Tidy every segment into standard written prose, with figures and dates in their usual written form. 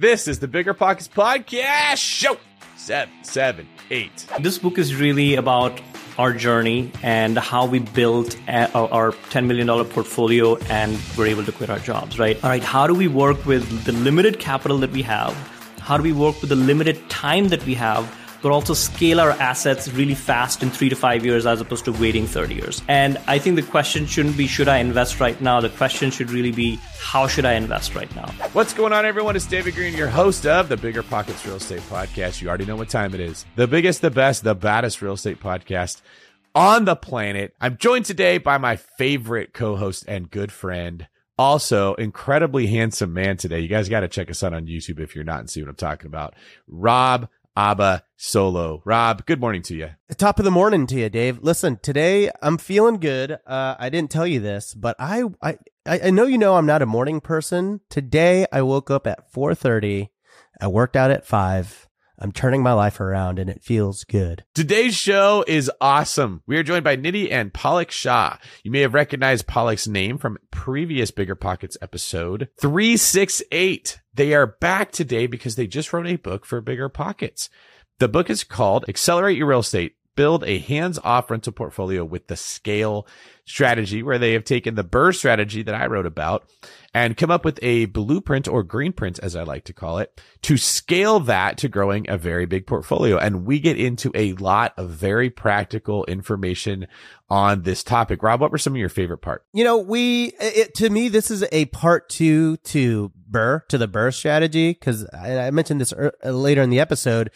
This is the BiggerPockets Podcast Show 778. This book is really about our journey and how we built our $10 million portfolio and were able to quit our jobs, right? All right, how do we work with the limited capital that we have? How do we work with the limited time that we have, but also scale our assets really fast in 3 to 5 years as opposed to waiting 30 years? And I think the question shouldn't be, should I invest right now? The question should really be, how should I invest right now? What's going on, everyone? It's David Green, your host of the BiggerPockets Real Estate Podcast. You already know what time it is. The biggest, the best, the baddest real estate podcast on the planet. I'm joined today by my favorite co-host and good friend, also incredibly handsome man today. You guys got to check us out on YouTube if you're not and see what I'm talking about. Rob Abasolo. Rob, good morning to you. Top of the morning to you, Dave. Listen, today I'm feeling good. I didn't tell you this, but I know you know I'm not a morning person. Today I woke up at 4:30. I worked out at 5. I'm turning my life around and it feels good. Today's show is awesome. We are joined by Niti and Palak Shah. You may have recognized Palak's name from previous BiggerPockets episode 368. They are back today because they just wrote a book for BiggerPockets. The book is called Accelerate Your Real Estate: Build a Hands-Off Rental Portfolio with the SCALE strategy, where they have taken the BRRRR strategy that I wrote about and come up with a blueprint, or greenprint as I like to call it, to scale that to growing a very big portfolio. And we get into a lot of very practical information on this topic. Rob, what were some of your favorite parts? You know, to me, this is a part two to BRRRR, to the BRRRR strategy, because I mentioned this later in the episode.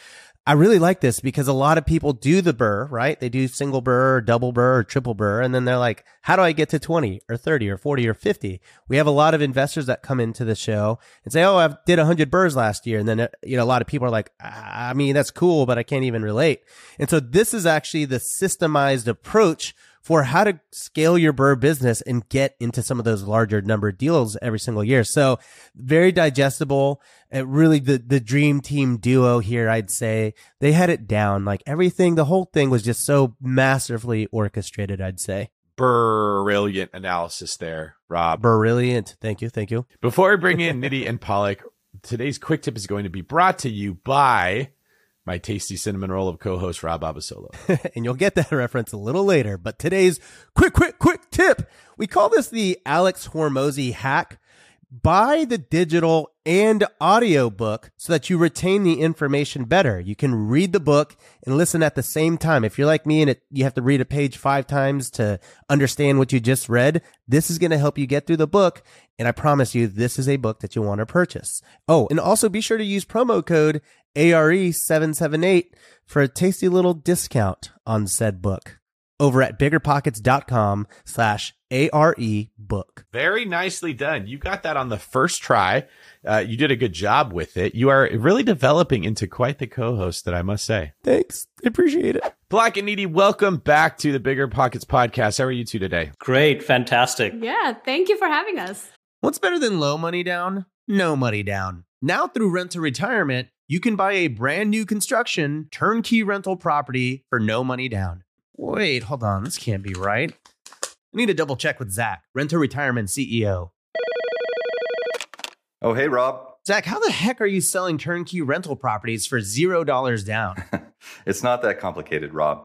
I really like this because a lot of people do the BRRRR, right? They do single BRRRR, or double BRRRR, or triple BRRRR, and then they're like, how do I get to 20 or 30 or 40 or 50? We have a lot of investors that come into the show and say, oh, I did 100 BRRRRs last year. And then, you know, a lot of people are like, I mean, that's cool, but I can't even relate. And so this is actually the systemized approach for how to scale your BRRRR business and get into some of those larger number of deals every single year. So very digestible. Really the dream team duo here, I'd say. They had it down. Like everything, the whole thing was just so masterfully orchestrated, I'd say. Brilliant analysis there, Rob. Brilliant. Thank you. Thank you. Before we bring in Niti and Palak, today's quick tip is going to be brought to you by my tasty cinnamon roll of co-host Rob Abasolo. And you'll get that reference a little later. But today's quick tip, we call this the Alex Hormozy hack. Buy the digital and audio book so that you retain the information better. You can read the book and listen at the same time. If you're like me and you have to read a page 5 times to understand what you just read, this is going to help you get through the book. And I promise you, this is a book that you want to purchase. Oh, and also be sure to use promo code ARE778 for a tasty little discount on said book over at biggerpockets.com/ARE book. Very nicely done. You got that on the first try. You did a good job with it. You are really developing into quite the co-host that I must say. Thanks. I appreciate it. Palak and Niti, welcome back to the BiggerPockets Podcast. How are you two today? Great. Fantastic. Yeah. Thank you for having us. What's better than low money down? No money down. Now through Rent to Retirement, you can buy a brand new construction turnkey rental property for no money down. Wait, hold on. This can't be right. I need to double check with Zach, Rent to Retirement CEO. Oh, hey, Rob. Zach, how the heck are you selling turnkey rental properties for $0 down? It's not that complicated, Rob.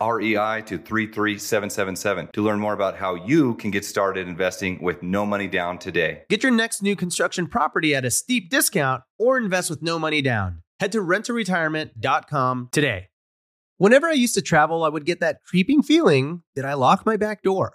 REI to 33777 to learn more about how you can get started investing with no money down today. Get your next new construction property at a steep discount or invest with no money down. Head to renttoretirement.com today. Whenever I used to travel, I would get that creeping feeling that I locked my back door.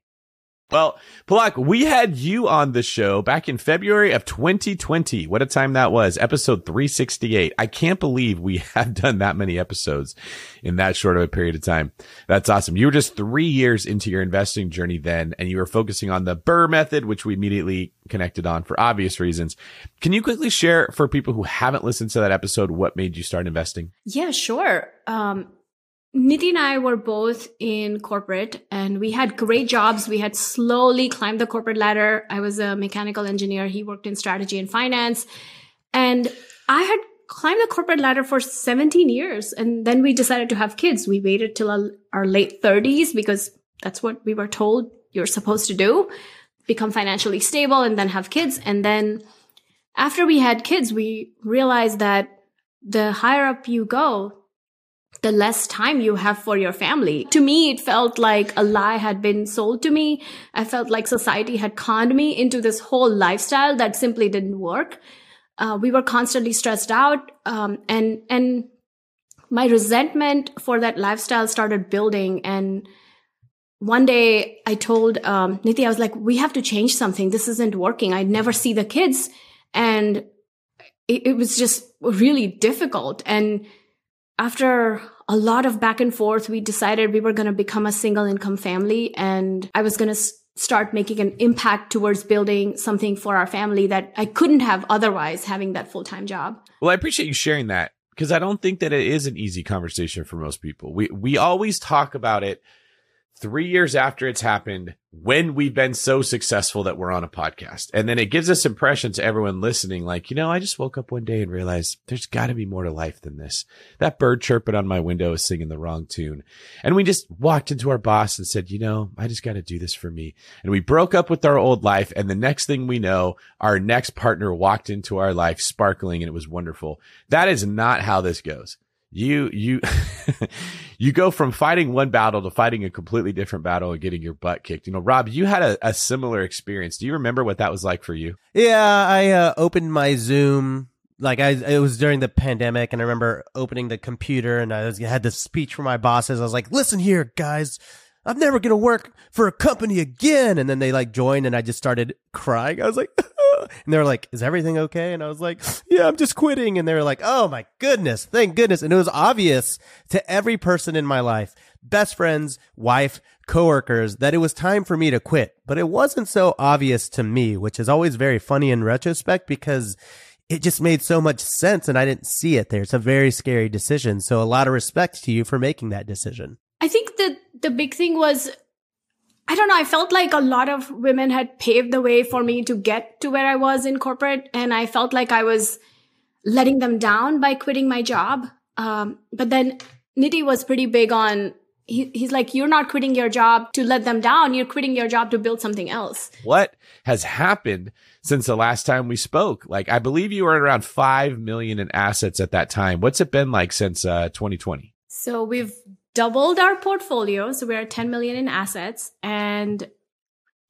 Well, Palak, we had you on the show back in February of 2020. What a time that was. Episode 368. I can't believe we have done that many episodes in that short of a period of time. That's awesome. You were just 3 years into your investing journey then, and you were focusing on the BRRRR method, which we immediately connected on for obvious reasons. Can you quickly share for people who haven't listened to that episode, what made you start investing? Yeah, sure. Niti and I were both in corporate and we had great jobs. We had slowly climbed the corporate ladder. I was a mechanical engineer. He worked in strategy and finance. And I had climbed the corporate ladder for 17 years. And then we decided to have kids. We waited till our late 30s because that's what we were told you're supposed to do, become financially stable and then have kids. And then after we had kids, we realized that the higher up you go, the less time you have for your family. To me, it felt like a lie had been sold to me. I felt like society had conned me into this whole lifestyle that simply didn't work. We were constantly stressed out. And my resentment for that lifestyle started building. And one day I told Niti, I was like, we have to change something. This isn't working. I'd never see the kids. And it was just really difficult. And after a lot of back and forth, we decided we were going to become a single income family. And I was going to start making an impact towards building something for our family that I couldn't have otherwise having that full-time job. Well, I appreciate you sharing that because I don't think that it is an easy conversation for most people. We always talk about it 3 years after it's happened when we've been so successful that we're on a podcast. And then it gives this impression to everyone listening, like, you know, I just woke up one day and realized there's got to be more to life than this. That bird chirping on my window is singing the wrong tune. And we just walked into our boss and said, you know, I just got to do this for me. And we broke up with our old life. And the next thing we know, our next partner walked into our life sparkling and it was wonderful. That is not how this goes. You go from fighting one battle to fighting a completely different battle and getting your butt kicked. You know, Rob, you had a similar experience. Do you remember what that was like for you? Yeah, I opened my Zoom. It was during the pandemic, and I remember opening the computer, and I had this speech from my bosses. I was like, listen here, guys, I'm never going to work for a company again. And then they joined, and I just started crying. I was like... And they were like, is everything okay? And I was like, yeah, I'm just quitting. And they were like, oh my goodness, thank goodness. And it was obvious to every person in my life, best friends, wife, coworkers, that it was time for me to quit. But it wasn't so obvious to me, which is always very funny in retrospect because it just made so much sense and I didn't see it there. It's a very scary decision. So a lot of respect to you for making that decision. I think that the big thing was, I don't know, I felt like a lot of women had paved the way for me to get to where I was in corporate. And I felt like I was letting them down by quitting my job. But then Niti was pretty big on, He's like, you're not quitting your job to let them down. You're quitting your job to build something else. What has happened since the last time we spoke? Like, I believe you were at around $5 million in assets at that time. What's it been like since 2020? So we've doubled our portfolio. So we're at $10 million in assets. And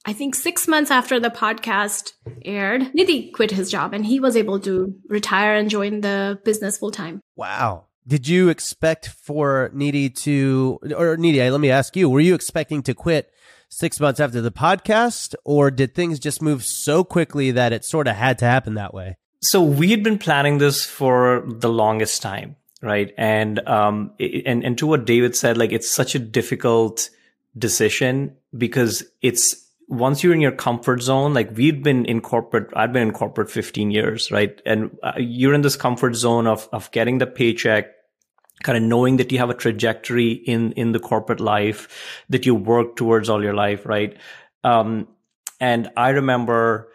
I think 6 months after the podcast aired, Niti quit his job and he was able to retire and join the business full time. Wow. Did you expect for Niti to, or Niti, let me ask you, were you expecting to quit 6 months after the podcast, or did things just move so quickly that it sort of had to happen that way? So we had been planning this for the longest time, right? And to what David said, like, it's such a difficult decision because it's, once you're in your comfort zone, like we've been in corporate, I've been in corporate 15 years, right? And you're in this comfort zone of getting the paycheck, kind of knowing that you have a trajectory in the corporate life that you work towards all your life, right? And I remember,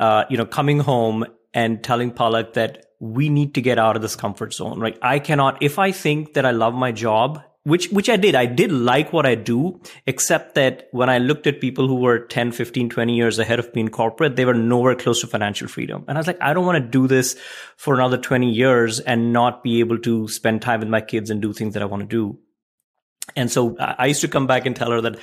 coming home and telling Palak that we need to get out of this comfort zone, right? I cannot, if I think that I love my job, which I did like what I do, except that when I looked at people who were 10, 15, 20 years ahead of me in corporate, they were nowhere close to financial freedom. And I was like, I don't want to do this for another 20 years and not be able to spend time with my kids and do things that I want to do. And so I used to come back and tell her that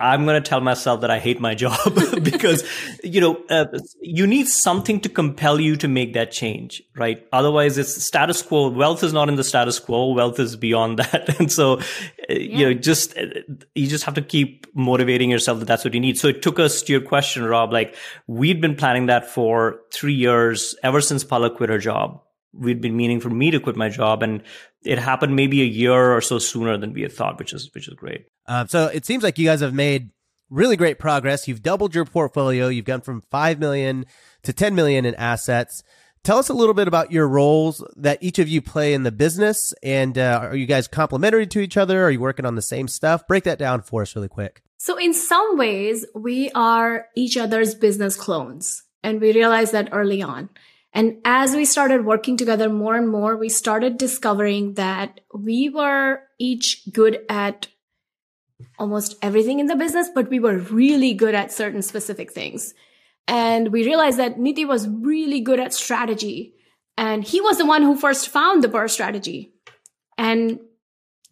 I'm going to tell myself that I hate my job because, you need something to compel you to make that change, right? Otherwise, it's status quo. Wealth is not in the status quo. Wealth is beyond that. And so, you just have to keep motivating yourself that that's what you need. So it took us to your question, Rob, like we'd been planning that for 3 years, ever since Palak quit her job. We'd been meaning for me to quit my job, and it happened maybe a year or so sooner than we had thought, which is great. So it seems like you guys have made really great progress. You've doubled your portfolio. You've gone from 5 million to 10 million in assets. Tell us a little bit about your roles that each of you play in the business, and are you guys complementary to each other? Are you working on the same stuff? Break that down for us really quick. So in some ways, we are each other's business clones, and we realized that early on. And as we started working together more and more, we started discovering that we were each good at almost everything in the business, but we were really good at certain specific things. And we realized that Niti was really good at strategy. And he was the one who first found the BRRRR strategy. And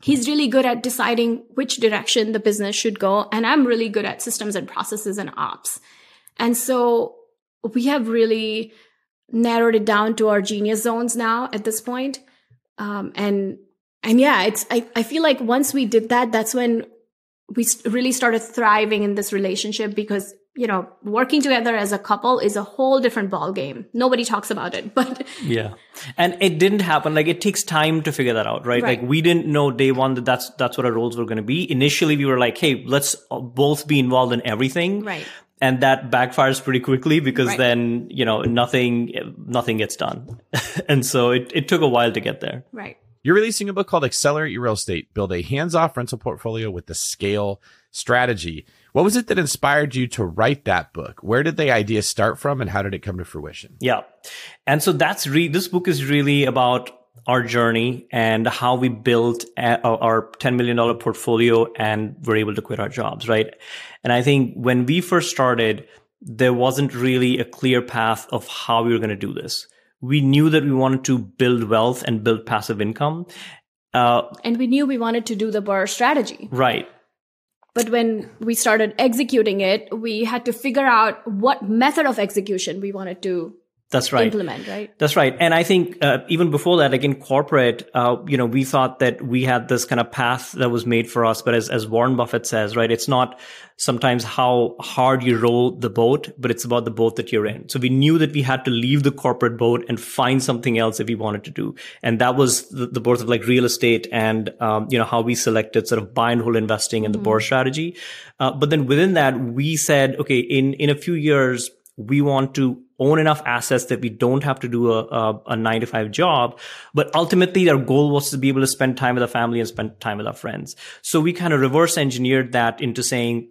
he's really good at deciding which direction the business should go. And I'm really good at systems and processes and ops. And so we have really narrowed it down to our genius zones now at this point. I feel like once we did that, that's when we really started thriving in this relationship because, working together as a couple is a whole different ballgame. Nobody talks about it, but yeah. And it didn't happen. Like, it takes time to figure that out, right? Like, we didn't know day one that that's what our roles were going to be. Initially, we were like, hey, let's both be involved in everything. Right. And that backfires pretty quickly because then, nothing gets done. And so it took a while to get there. Right. You're releasing a book called Accelerate Your Real Estate: Build a Hands-Off Rental Portfolio with the SCALE Strategy. What was it that inspired you to write that book? Where did the idea start from, and how did it come to fruition? Yeah. And so that's this book is really about our journey and how we built our $10 million portfolio and were able to quit our jobs, right? And I think when we first started, there wasn't really a clear path of how we were going to do this. We knew that we wanted to build wealth and build passive income. And we knew we wanted to do the BRRRR strategy. Right. But when we started executing it, we had to figure out what method of execution we wanted to implement, right? That's right. And I think even before that, like in corporate, we thought that we had this kind of path that was made for us. But as Warren Buffett says, right, it's not sometimes how hard you roll the boat, but it's about the boat that you're in. So we knew that we had to leave the corporate boat and find something else if we wanted to do. And that was the boat of like real estate and, how we selected sort of buy and hold investing and the BRRRR strategy. But then within that, we said, okay, in a few years, we want to own enough assets that we don't have to do a 9-to-5 job. But ultimately, our goal was to be able to spend time with our family and spend time with our friends. So we kind of reverse engineered that into saying,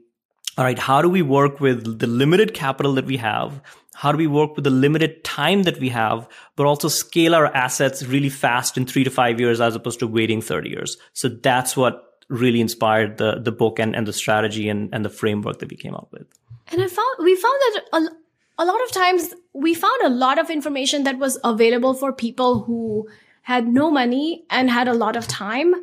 all right, how do we work with the limited capital that we have? How do we work with the limited time that we have, but also scale our assets really fast in 3 to 5 years as opposed to waiting 30 years? So that's what really inspired the book and the strategy and the framework that we came up with. And we found that a lot of times we found a lot of information that was available for people who had no money and had a lot of time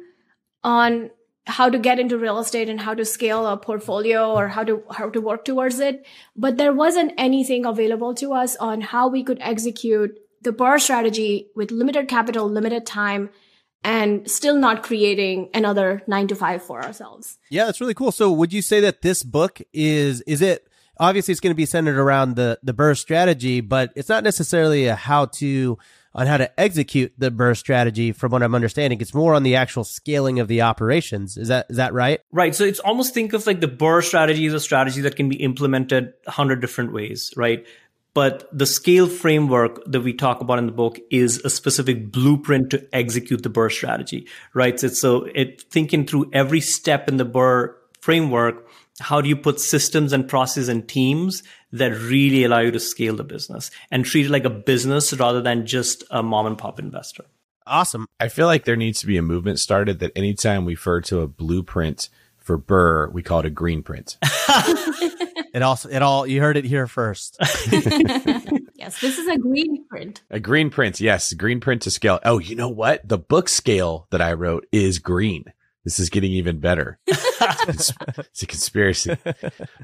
on how to get into real estate and how to scale a portfolio or how to work towards it. But there wasn't anything available to us on how we could execute the BRRRR strategy with limited capital, limited time, and still not creating another 9-to-5 for ourselves. Yeah, that's really cool. So would you say that this book is it, obviously it's going to be centered around the BRRRR strategy, but it's not necessarily a how to execute the BRRRR strategy from what I'm understanding. It's more on the actual scaling of the operations. Is that right? Right. So it's almost think of like the BRRRR strategy is a strategy that can be implemented 100 different ways, right? But the SCALE framework that we talk about in the book is a specific blueprint to execute the BRRRR strategy, right? So thinking through every step in the BRRRR framework, how do you put systems and processes and teams that really allow you to scale the business and treat it like a business rather than just a mom and pop investor? Awesome. I feel like there needs to be a movement started that anytime we refer to a blueprint for BRRRR, we call it a green print. You heard it here first. Yes, this is a green print. A green print. Yes, green print to scale. Oh, you know what? The book SCALE that I wrote is green. This is getting even better. It's a conspiracy. All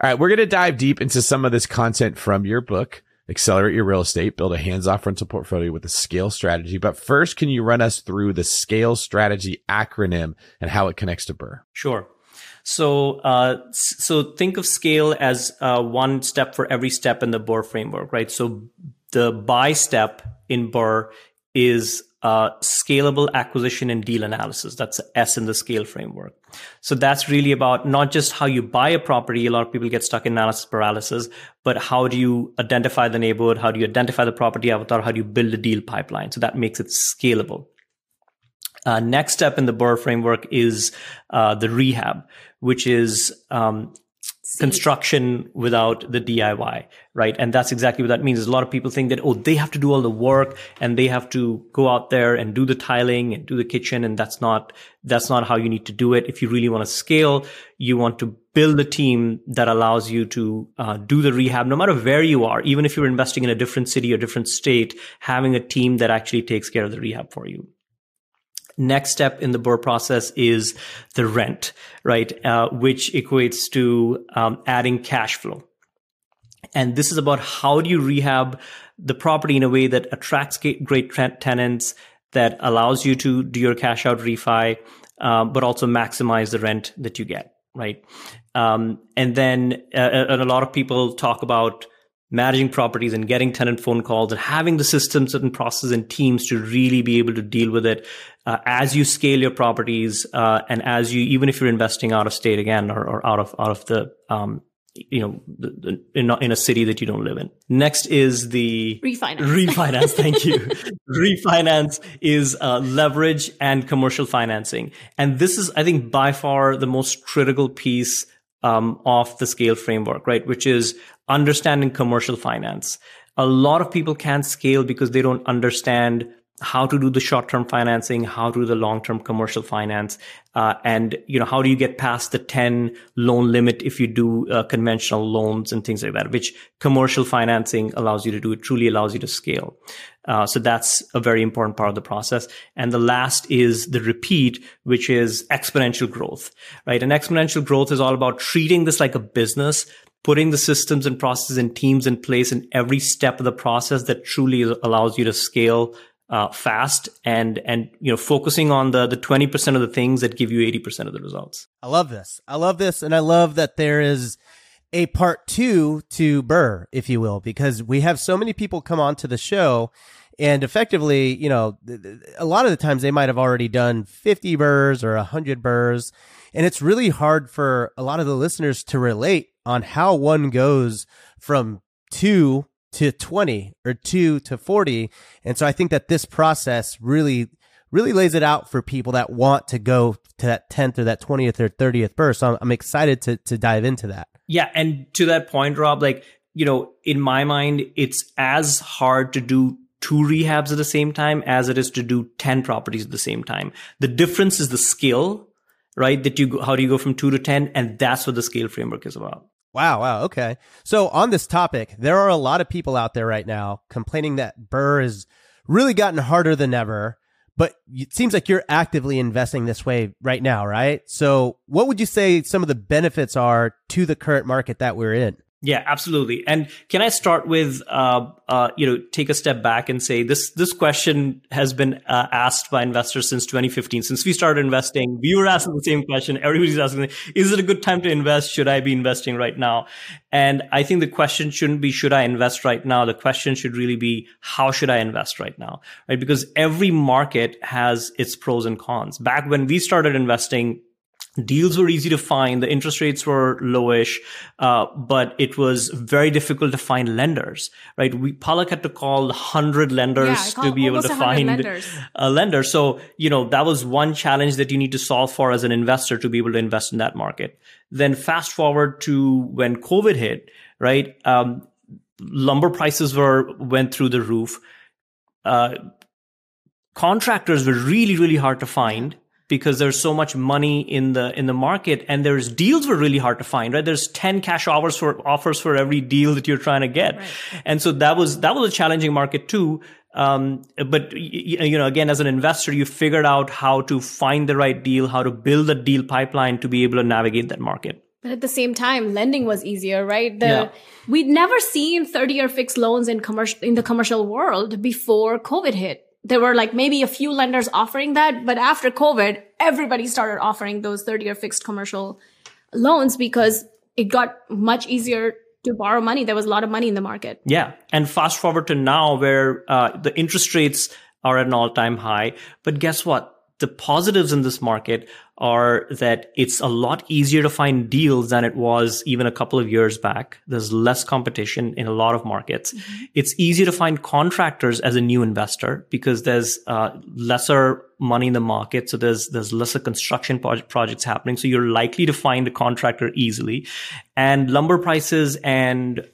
right, we're going to dive deep into some of this content from your book, Accelerate Your Real Estate, Build a Hands-Off Rental Portfolio with the SCALE strategy. But first, can you run us through the SCALE strategy acronym and how it connects to BRRRR? Sure. So think of SCALE as one step for every step in the BRRRR framework, right? So the buy step in BRRRR is scalable acquisition and deal analysis. That's the S in the SCALE framework. So that's really about not just how you buy a property. A lot of people get stuck in analysis paralysis, but how do you identify the neighborhood? How do you identify the property avatar? How do you build a deal pipeline? So that makes it scalable. Next step in the BRRRR framework is the rehab, which is construction without the DIY, right? And that's exactly what that means. Is a lot of people think that, oh, they have to do all the work and they have to go out there and do the tiling and do the kitchen. And that's not how you need to do it. If you really want to scale, you want to build a team that allows you to do the rehab, no matter where you are, even if you're investing in a different city or different state, having a team that actually takes care of the rehab for you. Next step in the BRRRR process is the rent, right? Which equates to adding cash flow. And this is about how do you rehab the property in a way that attracts great tenants, that allows you to do your cash out refi, but also maximize the rent that you get, right? And a lot of people talk about managing properties and getting tenant phone calls and having the systems and processes and teams to really be able to deal with it as you scale your properties and as you, even if you're investing out of state again or out of the in a city that you don't live in. Next is the refinance. Thank you. Refinance is leverage and commercial financing, and this is I think by far the most critical piece of the SCALE framework, right? Which is understanding commercial finance. A lot of people can't scale because they don't understand how to do the short-term financing, how to do the long-term commercial finance, and how do you get past the 10 loan limit if you do conventional loans and things like that, which commercial financing allows you to do. It truly allows you to scale. So that's a very important part of the process. And the last is the repeat, which is exponential growth, right? And exponential growth is all about treating this like a business, putting the systems and processes and teams in place in every step of the process that truly allows you to scale fast and focusing on the 20% of the things that give you 80% of the results. I love this. And I love that there is a part two to BRRRR, if you will, because we have so many people come on to the show and effectively, a lot of the times they might have already done 50 BRRRRs or 100 BRRRRs. And it's really hard for a lot of the listeners to relate on how one goes from 2 to 20 or 2 to 40. And so I think that this process really, really lays it out for people that want to go to that 10th or that 20th or 30th BRRRR. So I'm excited to dive into that. Yeah. And to that point, Rob, in my mind, it's as hard to do 2 rehabs at the same time as it is to do 10 properties at the same time. The difference is the skill, right? That you, how do you go from 2 to 10? And that's what the SCALE framework is about. Wow. Okay. So on this topic, there are a lot of people out there right now complaining that BRRRR has really gotten harder than ever, but it seems like you're actively investing this way right now, right? So what would you say some of the benefits are to the current market that we're in? Yeah, absolutely. And can I start with, take a step back and say this question has been asked by investors since 2015. Since we started investing, we were asking the same question. Everybody's asking, is it a good time to invest? Should I be investing right now? And I think the question shouldn't be, should I invest right now? The question should really be, how should I invest right now? Right? Because every market has its pros and cons. Back when we started investing, deals were easy to find. The interest rates were lowish, but it was very difficult to find lenders, right? Palak had to call 100 lenders to be able to find a lender. So, that was one challenge that you need to solve for as an investor to be able to invest in that market. Then fast forward to when COVID hit, right? Lumber prices went through the roof. Contractors were really, really hard to find, because there's so much money in the market, and there's deals were really hard to find, right? There's 10 cash offers for every deal that you're trying to get. Right. And so that was a challenging market too. But again, as an investor, you figured out how to find the right deal, how to build a deal pipeline to be able to navigate that market. But at the same time, lending was easier, right? We'd never seen 30-year fixed loans in the commercial world before COVID hit. There were maybe a few lenders offering that, but after COVID, everybody started offering those 30-year fixed commercial loans because it got much easier to borrow money. There was a lot of money in the market. Yeah. And fast forward to now where the interest rates are at an all-time high. But guess what? The positives in this market are that it's a lot easier to find deals than it was even a couple of years back. There's less competition in a lot of markets. Mm-hmm. It's easier to find contractors as a new investor because there's lesser money in the market. So there's lesser construction projects happening. So you're likely to find a contractor easily. And lumber prices and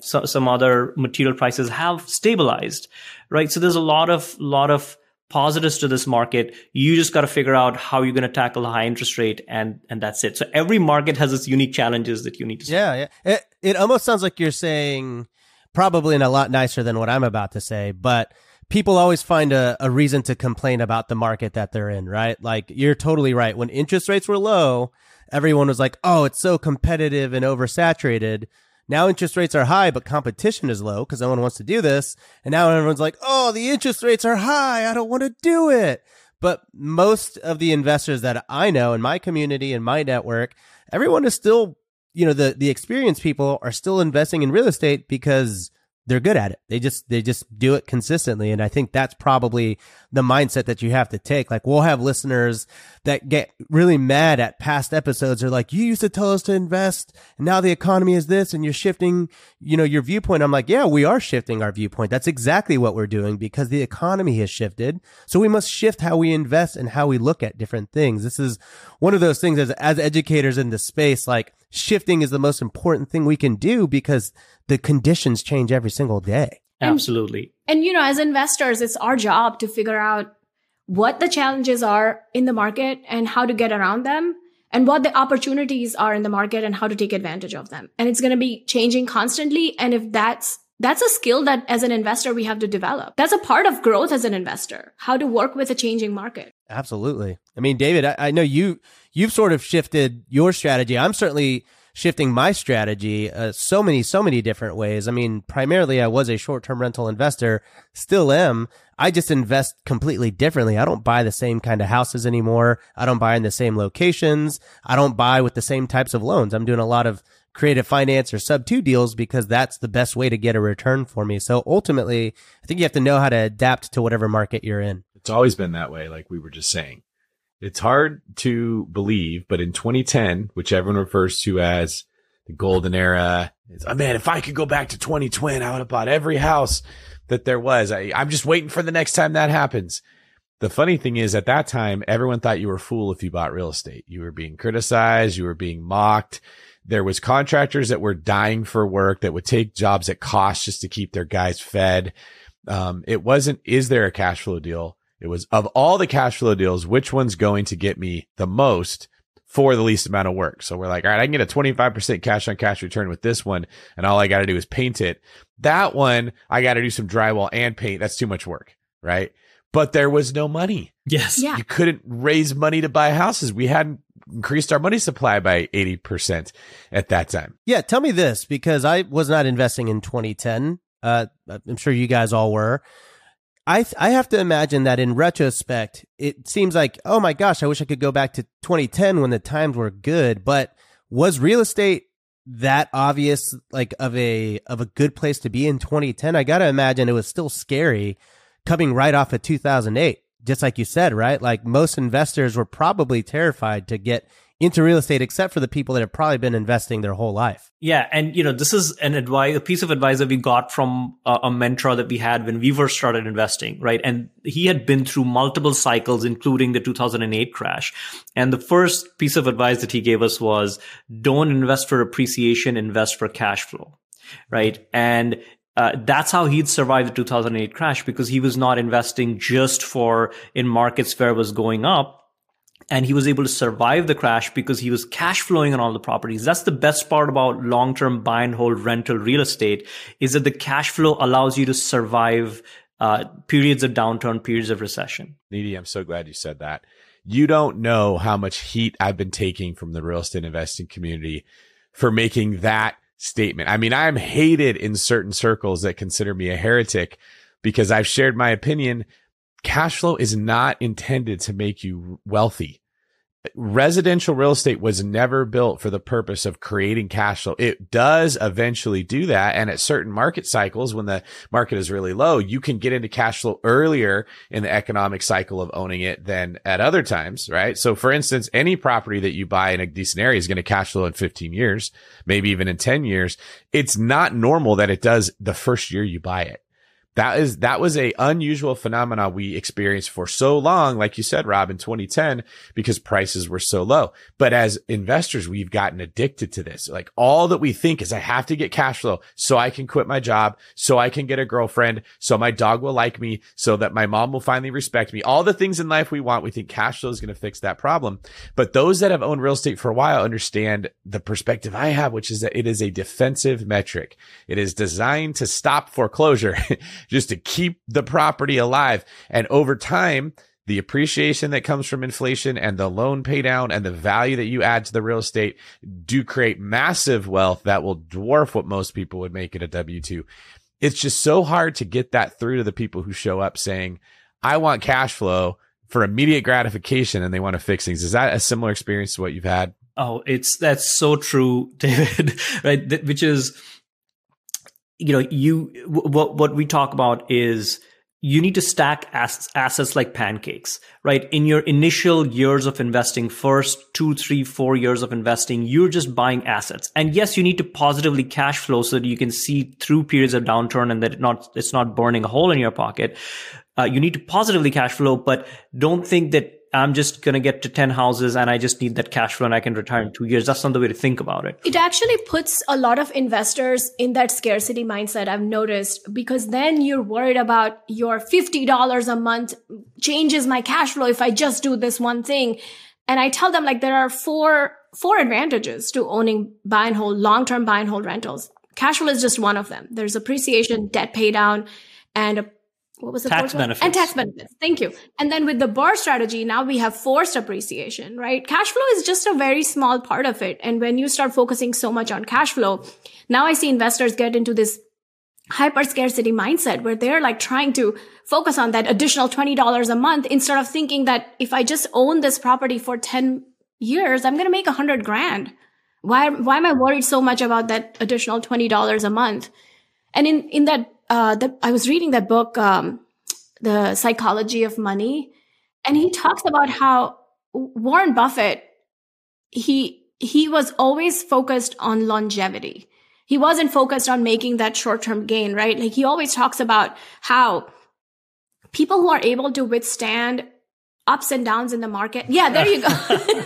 some other material prices have stabilized, right? So there's a lot of positives to this market. You just got to figure out how you're going to tackle a high interest rate, and that's it. So every market has its unique challenges that you need to solve. Yeah. It almost sounds like you're saying, probably in a lot nicer than what I'm about to say, but people always find a reason to complain about the market that they're in, right? You're totally right. When interest rates were low, everyone was like, oh, it's so competitive and oversaturated. Now interest rates are high, but competition is low because no one wants to do this. And now everyone's like, oh, the interest rates are high, I don't want to do it. But most of the investors that I know in my community and my network, everyone is still, the experienced people are still investing in real estate because they're good at it. They just do it consistently. And I think that's probably the mindset that you have to take. We'll have listeners that get really mad at past episodes. They're like, you used to tell us to invest, and now the economy is this, and you're shifting, your viewpoint. I'm like, yeah, we are shifting our viewpoint. That's exactly what we're doing because the economy has shifted. So we must shift how we invest and how we look at different things. This is one of those things as educators in the space, shifting is the most important thing we can do because the conditions change every single day. Absolutely. And as investors, it's our job to figure out what the challenges are in the market and how to get around them, and what the opportunities are in the market and how to take advantage of them. And it's going to be changing constantly. And if that's a skill that as an investor, we have to develop. That's a part of growth as an investor, how to work with a changing market. Absolutely. I mean, David, I know you've sort of shifted your strategy. I'm certainly shifting my strategy so many different ways. I mean, primarily I was a short-term rental investor, still am. I just invest completely differently. I don't buy the same kind of houses anymore. I don't buy in the same locations. I don't buy with the same types of loans. I'm doing a lot of creative finance or sub-2 deals because that's the best way to get a return for me. So ultimately, I think you have to know how to adapt to whatever market you're in. It's always been that way, like we were just saying. It's hard to believe, but in 2010, which everyone refers to as the golden era, it's, oh man, if I could go back to 2020, I would have bought every house that there was. I'm just waiting for the next time that happens. The funny thing is, at that time, everyone thought you were a fool if you bought real estate. You were being criticized. You were being mocked. There was contractors that were dying for work that would take jobs at cost just to keep their guys fed. It wasn't, is there a cash flow deal? It was, of all the cash flow deals, which one's going to get me the most for the least amount of work. So we're like, all right, I can get a 25% cash on cash return with this one. And all I got to do is paint it. That one, I got to do some drywall and paint. That's too much work, right? But there was no money. Yes. Yeah. You couldn't raise money to buy houses. We hadn't increased our money supply by 80% at that time. Yeah. Tell me this, because I was not investing in 2010. I'm sure you guys all were. I have to imagine that in retrospect, it seems like, oh my gosh, I wish I could go back to 2010 when the times were good. But was real estate that obvious, like of a good place to be in 2010? I got to imagine it was still scary coming right off of 2008, just like you said, right? Like most investors were probably terrified to get into real estate, except for the people that have probably been investing their whole life. Yeah. And, you know, this is a piece of advice that we got from a mentor that we had when we first started investing, right? And he had been through multiple cycles, including the 2008 crash. And the first piece of advice that he gave us was, don't invest for appreciation, invest for cash flow, right? And that's how he'd survived the 2008 crash, because he was not investing just in markets where it was going up. And he was able to survive the crash because he was cash flowing on all the properties. That's the best part about long-term buy and hold rental real estate, is that the cash flow allows you to survive periods of downturn, periods of recession. Niti, I'm so glad you said that. You don't know how much heat I've been taking from the real estate investing community for making that statement. I mean, I'm hated in certain circles that consider me a heretic because I've shared my opinion. Cash flow is not intended to make you wealthy. Residential real estate was never built for the purpose of creating cash flow. It does eventually do that. And at certain market cycles, when the market is really low, you can get into cash flow earlier in the economic cycle of owning it than at other times, right? So for instance, any property that you buy in a decent area is going to cash flow in 15 years, maybe even in 10 years. It's not normal that it does the first year you buy it. That was a unusual phenomena we experienced for so long, like you said, Rob, in 2010, because prices were so low. But as investors, we've gotten addicted to this. Like all that we think is I have to get cash flow so I can quit my job, so I can get a girlfriend, so my dog will like me, so that my mom will finally respect me. All the things in life we want, we think cash flow is going to fix that problem. But those that have owned real estate for a while understand the perspective I have, which is that it is a defensive metric. It is designed to stop foreclosure. Just to keep the property alive. And over time, the appreciation that comes from inflation and the loan pay down and the value that you add to the real estate do create massive wealth that will dwarf what most people would make it a W-2. It's just so hard to get that through to the people who show up saying, I want cash flow for immediate gratification, and they want to fix things. Is that a similar experience to what you've had? Oh, that's so true, David, right? Which is, you know, what we talk about is you need to stack assets like pancakes, right? In your initial years of investing, first 2, 3, 4 years of investing, you're just buying assets. And yes, you need to positively cash flow so that you can see through periods of downturn and that it's not burning a hole in your pocket. You need to positively cash flow, but don't think that I'm just going to get to 10 houses and I just need that cash flow and I can retire in 2 years. That's not the way to think about it. It actually puts a lot of investors in that scarcity mindset, I've noticed, because then you're worried about your $50 a month changes my cash flow if I just do this one thing. And I tell them, like, there are four advantages to owning buy and hold, long-term buy and hold rentals. Cash flow is just one of them. There's appreciation, debt pay down, and tax benefits. And tax benefits. Thank you. And then with the BRRRR strategy, now we have forced appreciation, right? Cash flow is just a very small part of it. And when you start focusing so much on cash flow, now I see investors get into this hyper scarcity mindset where they're like trying to focus on that additional $20 a month instead of thinking that if I just own this property for 10 years, I'm going to make $100,000. Why am I worried so much about that additional $20 a month? And in that I was reading that book, The Psychology of Money, and he talks about how Warren Buffett, he was always focused on longevity. He wasn't focused on making that short-term gain, right? Like he always talks about how people who are able to withstand ups and downs in the market. Yeah, there you go.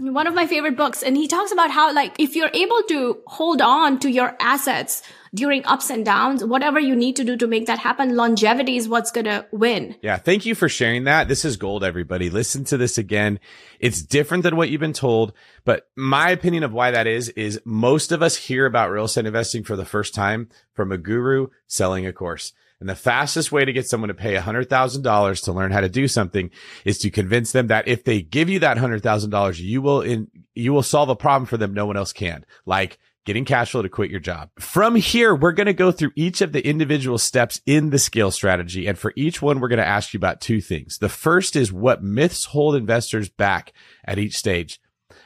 One of my favorite books. And he talks about how, like, if you're able to hold on to your assets during ups and downs, whatever you need to do to make that happen, longevity is what's going to win. Yeah. Thank you for sharing that. This is gold, everybody. Listen to this again. It's different than what you've been told, but my opinion of why that is most of us hear about real estate investing for the first time from a guru selling a course. And the fastest way to get someone to pay $100,000 to learn how to do something is to convince them that if they give you that $100,000, you will solve a problem for them no one else can, like getting cash flow to quit your job. From here, we're going to go through each of the individual steps in the SCALE strategy. And for each one, we're going to ask you about two things. The first is what myths hold investors back at each stage.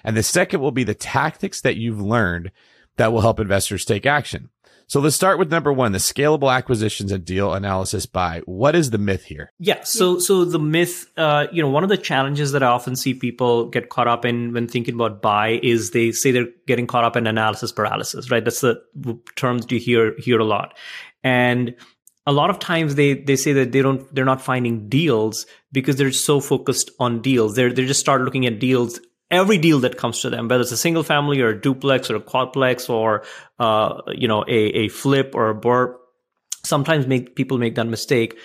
And the second will be the tactics that you've learned that will help investors take action. So let's start with number one, the scalable acquisitions and deal analysis buy. What is the myth here? Yeah. So the myth, one of the challenges that I often see people get caught up in when thinking about buy is they say they're getting caught up in analysis paralysis, right? That's the term that you hear a lot. And a lot of times they say that they're not finding deals because they're so focused on deals. They just start looking at deals. Every deal that comes to them, whether it's a single family or a duplex or a quadplex or, a flip or a BRRRR, sometimes people make that mistake.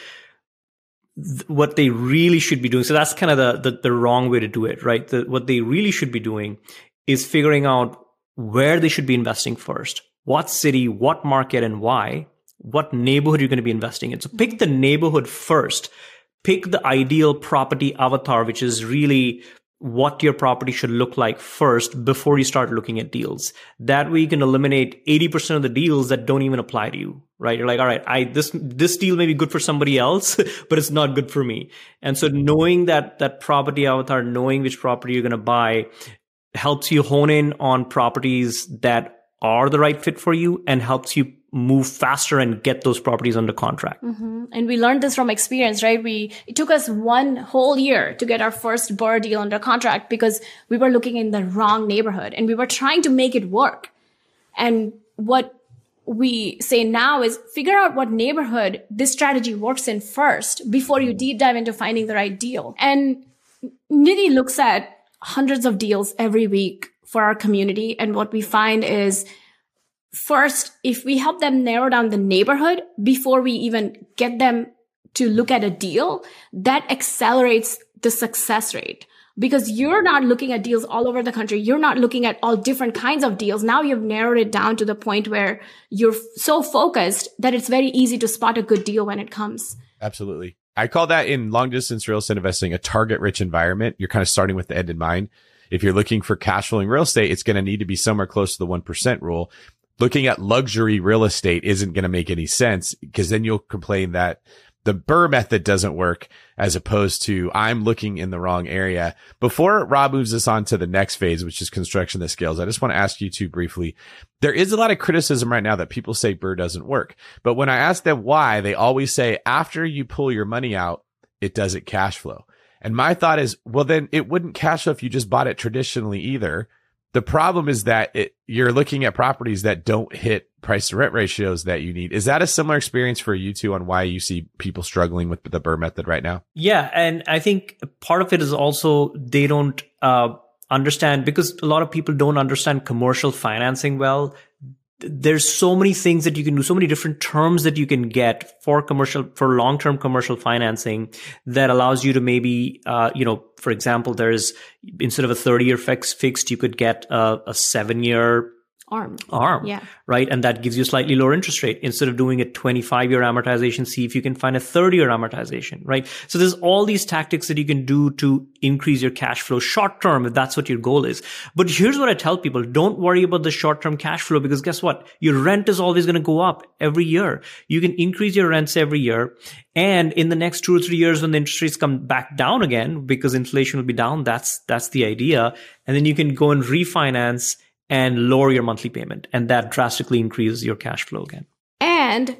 What they really should be doing. So that's kind of the wrong way to do it, right? What they really should be doing is figuring out where they should be investing first, what city, what market, and why, what neighborhood you're going to be investing in. So pick the neighborhood first, pick the ideal property avatar, which is really what your property should look like first before you start looking at deals. That way you can eliminate 80% of the deals that don't even apply to you, right? You're like, all right, this deal may be good for somebody else, but it's not good for me. And so knowing that property avatar, knowing which property you're going to buy helps you hone in on properties that are the right fit for you and helps you move faster and get those properties under contract. Mm-hmm. And we learned this from experience, right? It took us one whole year to get our first BRRRR deal under contract because we were looking in the wrong neighborhood and we were trying to make it work. And what we say now is figure out what neighborhood this strategy works in first before you deep dive into finding the right deal. And Niti looks at hundreds of deals every week for our community. And what we find is, first, if we help them narrow down the neighborhood before we even get them to look at a deal, that accelerates the success rate because you're not looking at deals all over the country. You're not looking at all different kinds of deals. Now you've narrowed it down to the point where you're so focused that it's very easy to spot a good deal when it comes. Absolutely. I call that in long distance real estate investing a target-rich environment. You're kind of starting with the end in mind. If you're looking for cash flowing real estate, it's going to need to be somewhere close to the 1% rule. Looking at luxury real estate isn't going to make any sense because then you'll complain that the BRRRR method doesn't work as opposed to I'm looking in the wrong area. Before Rob moves us on to the next phase, which is construction that scales, I just want to ask you two briefly. There is a lot of criticism right now that people say BRRRR doesn't work. But when I ask them why, they always say after you pull your money out, it doesn't cash flow. And my thought is, well, then it wouldn't cash flow if you just bought it traditionally either. The problem is that you're looking at properties that don't hit price to rent ratios that you need. Is that a similar experience for you two on why you see people struggling with the BRRRR method right now? Yeah. And I think part of it is also they don't understand, because a lot of people don't understand commercial financing well. There's so many things that you can do, so many different terms that you can get for long-term commercial financing that allows you to maybe, for example, there's instead of a 30-year fixed, you could get a 7-year arm, yeah, right? And that gives you a slightly lower interest rate. Instead of doing a 25-year amortization, see if you can find a 30-year amortization, right? So there's all these tactics that you can do to increase your cash flow short term if that's what your goal is. But here's what I tell people. Don't worry about the short term cash flow because guess what? Your rent is always going to go up every year. You can increase your rents every year. And in the next 2 or 3 years when the interest rates come back down again because inflation will be down, that's the idea. And then you can go and refinance and lower your monthly payment. And that drastically increases your cash flow again. And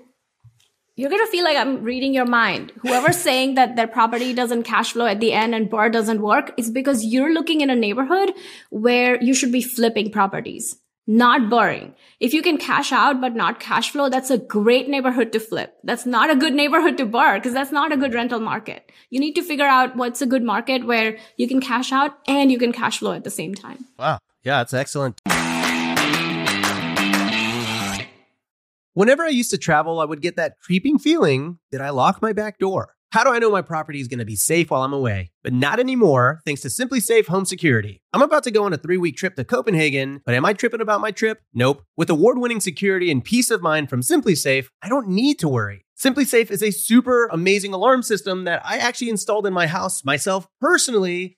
you're going to feel like I'm reading your mind. Whoever's saying that their property doesn't cash flow at the end and BRRRR doesn't work, it's because you're looking in a neighborhood where you should be flipping properties, not BRRRRing. If you can cash out but not cash flow, that's a great neighborhood to flip. That's not a good neighborhood to BRRRR because that's not a good rental market. You need to figure out what's a good market where you can cash out and you can cash flow at the same time. Wow. Yeah, that's excellent. Whenever I used to travel, I would get that creeping feeling that I locked my back door. How do I know my property is going to be safe while I'm away? But not anymore, thanks to SimpliSafe Home Security. I'm about to go on a 3-week trip to Copenhagen, but am I tripping about my trip? Nope. With award-winning security and peace of mind from SimpliSafe, I don't need to worry. SimpliSafe is a super amazing alarm system that I actually installed in my house myself personally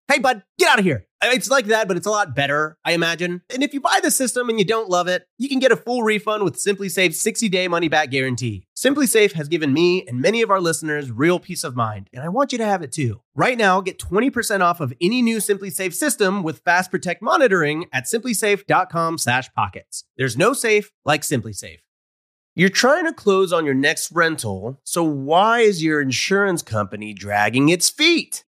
Hey, bud, get out of here. It's like that, but it's a lot better, I imagine. And if you buy the system and you don't love it, you can get a full refund with SimpliSafe's 60-day money-back guarantee. SimpliSafe has given me and many of our listeners real peace of mind, and I want you to have it too. Right now, get 20% off of any new SimpliSafe system with Fast Protect monitoring at simplisafe.com/pockets. There's no safe like SimpliSafe. You're trying to close on your next rental, so why is your insurance company dragging its feet?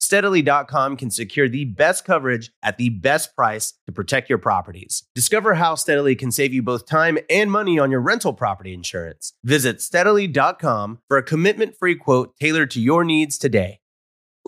Steadily.com can secure the best coverage at the best price to protect your properties. Discover how Steadily can save you both time and money on your rental property insurance. Visit Steadily.com for a commitment-free quote tailored to your needs today.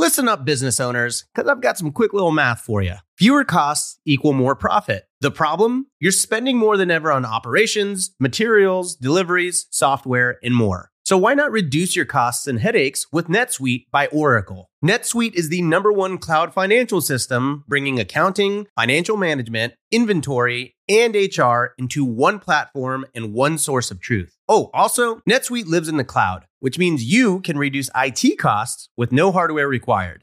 Listen up, business owners, because I've got some quick little math for you. Fewer costs equal more profit. The problem? You're spending more than ever on operations, materials, deliveries, software, and more. So why not reduce your costs and headaches with NetSuite by Oracle? NetSuite is the #1 cloud financial system, bringing accounting, financial management, inventory, and HR into one platform and one source of truth. Oh, also, NetSuite lives in the cloud, which means you can reduce IT costs with no hardware required.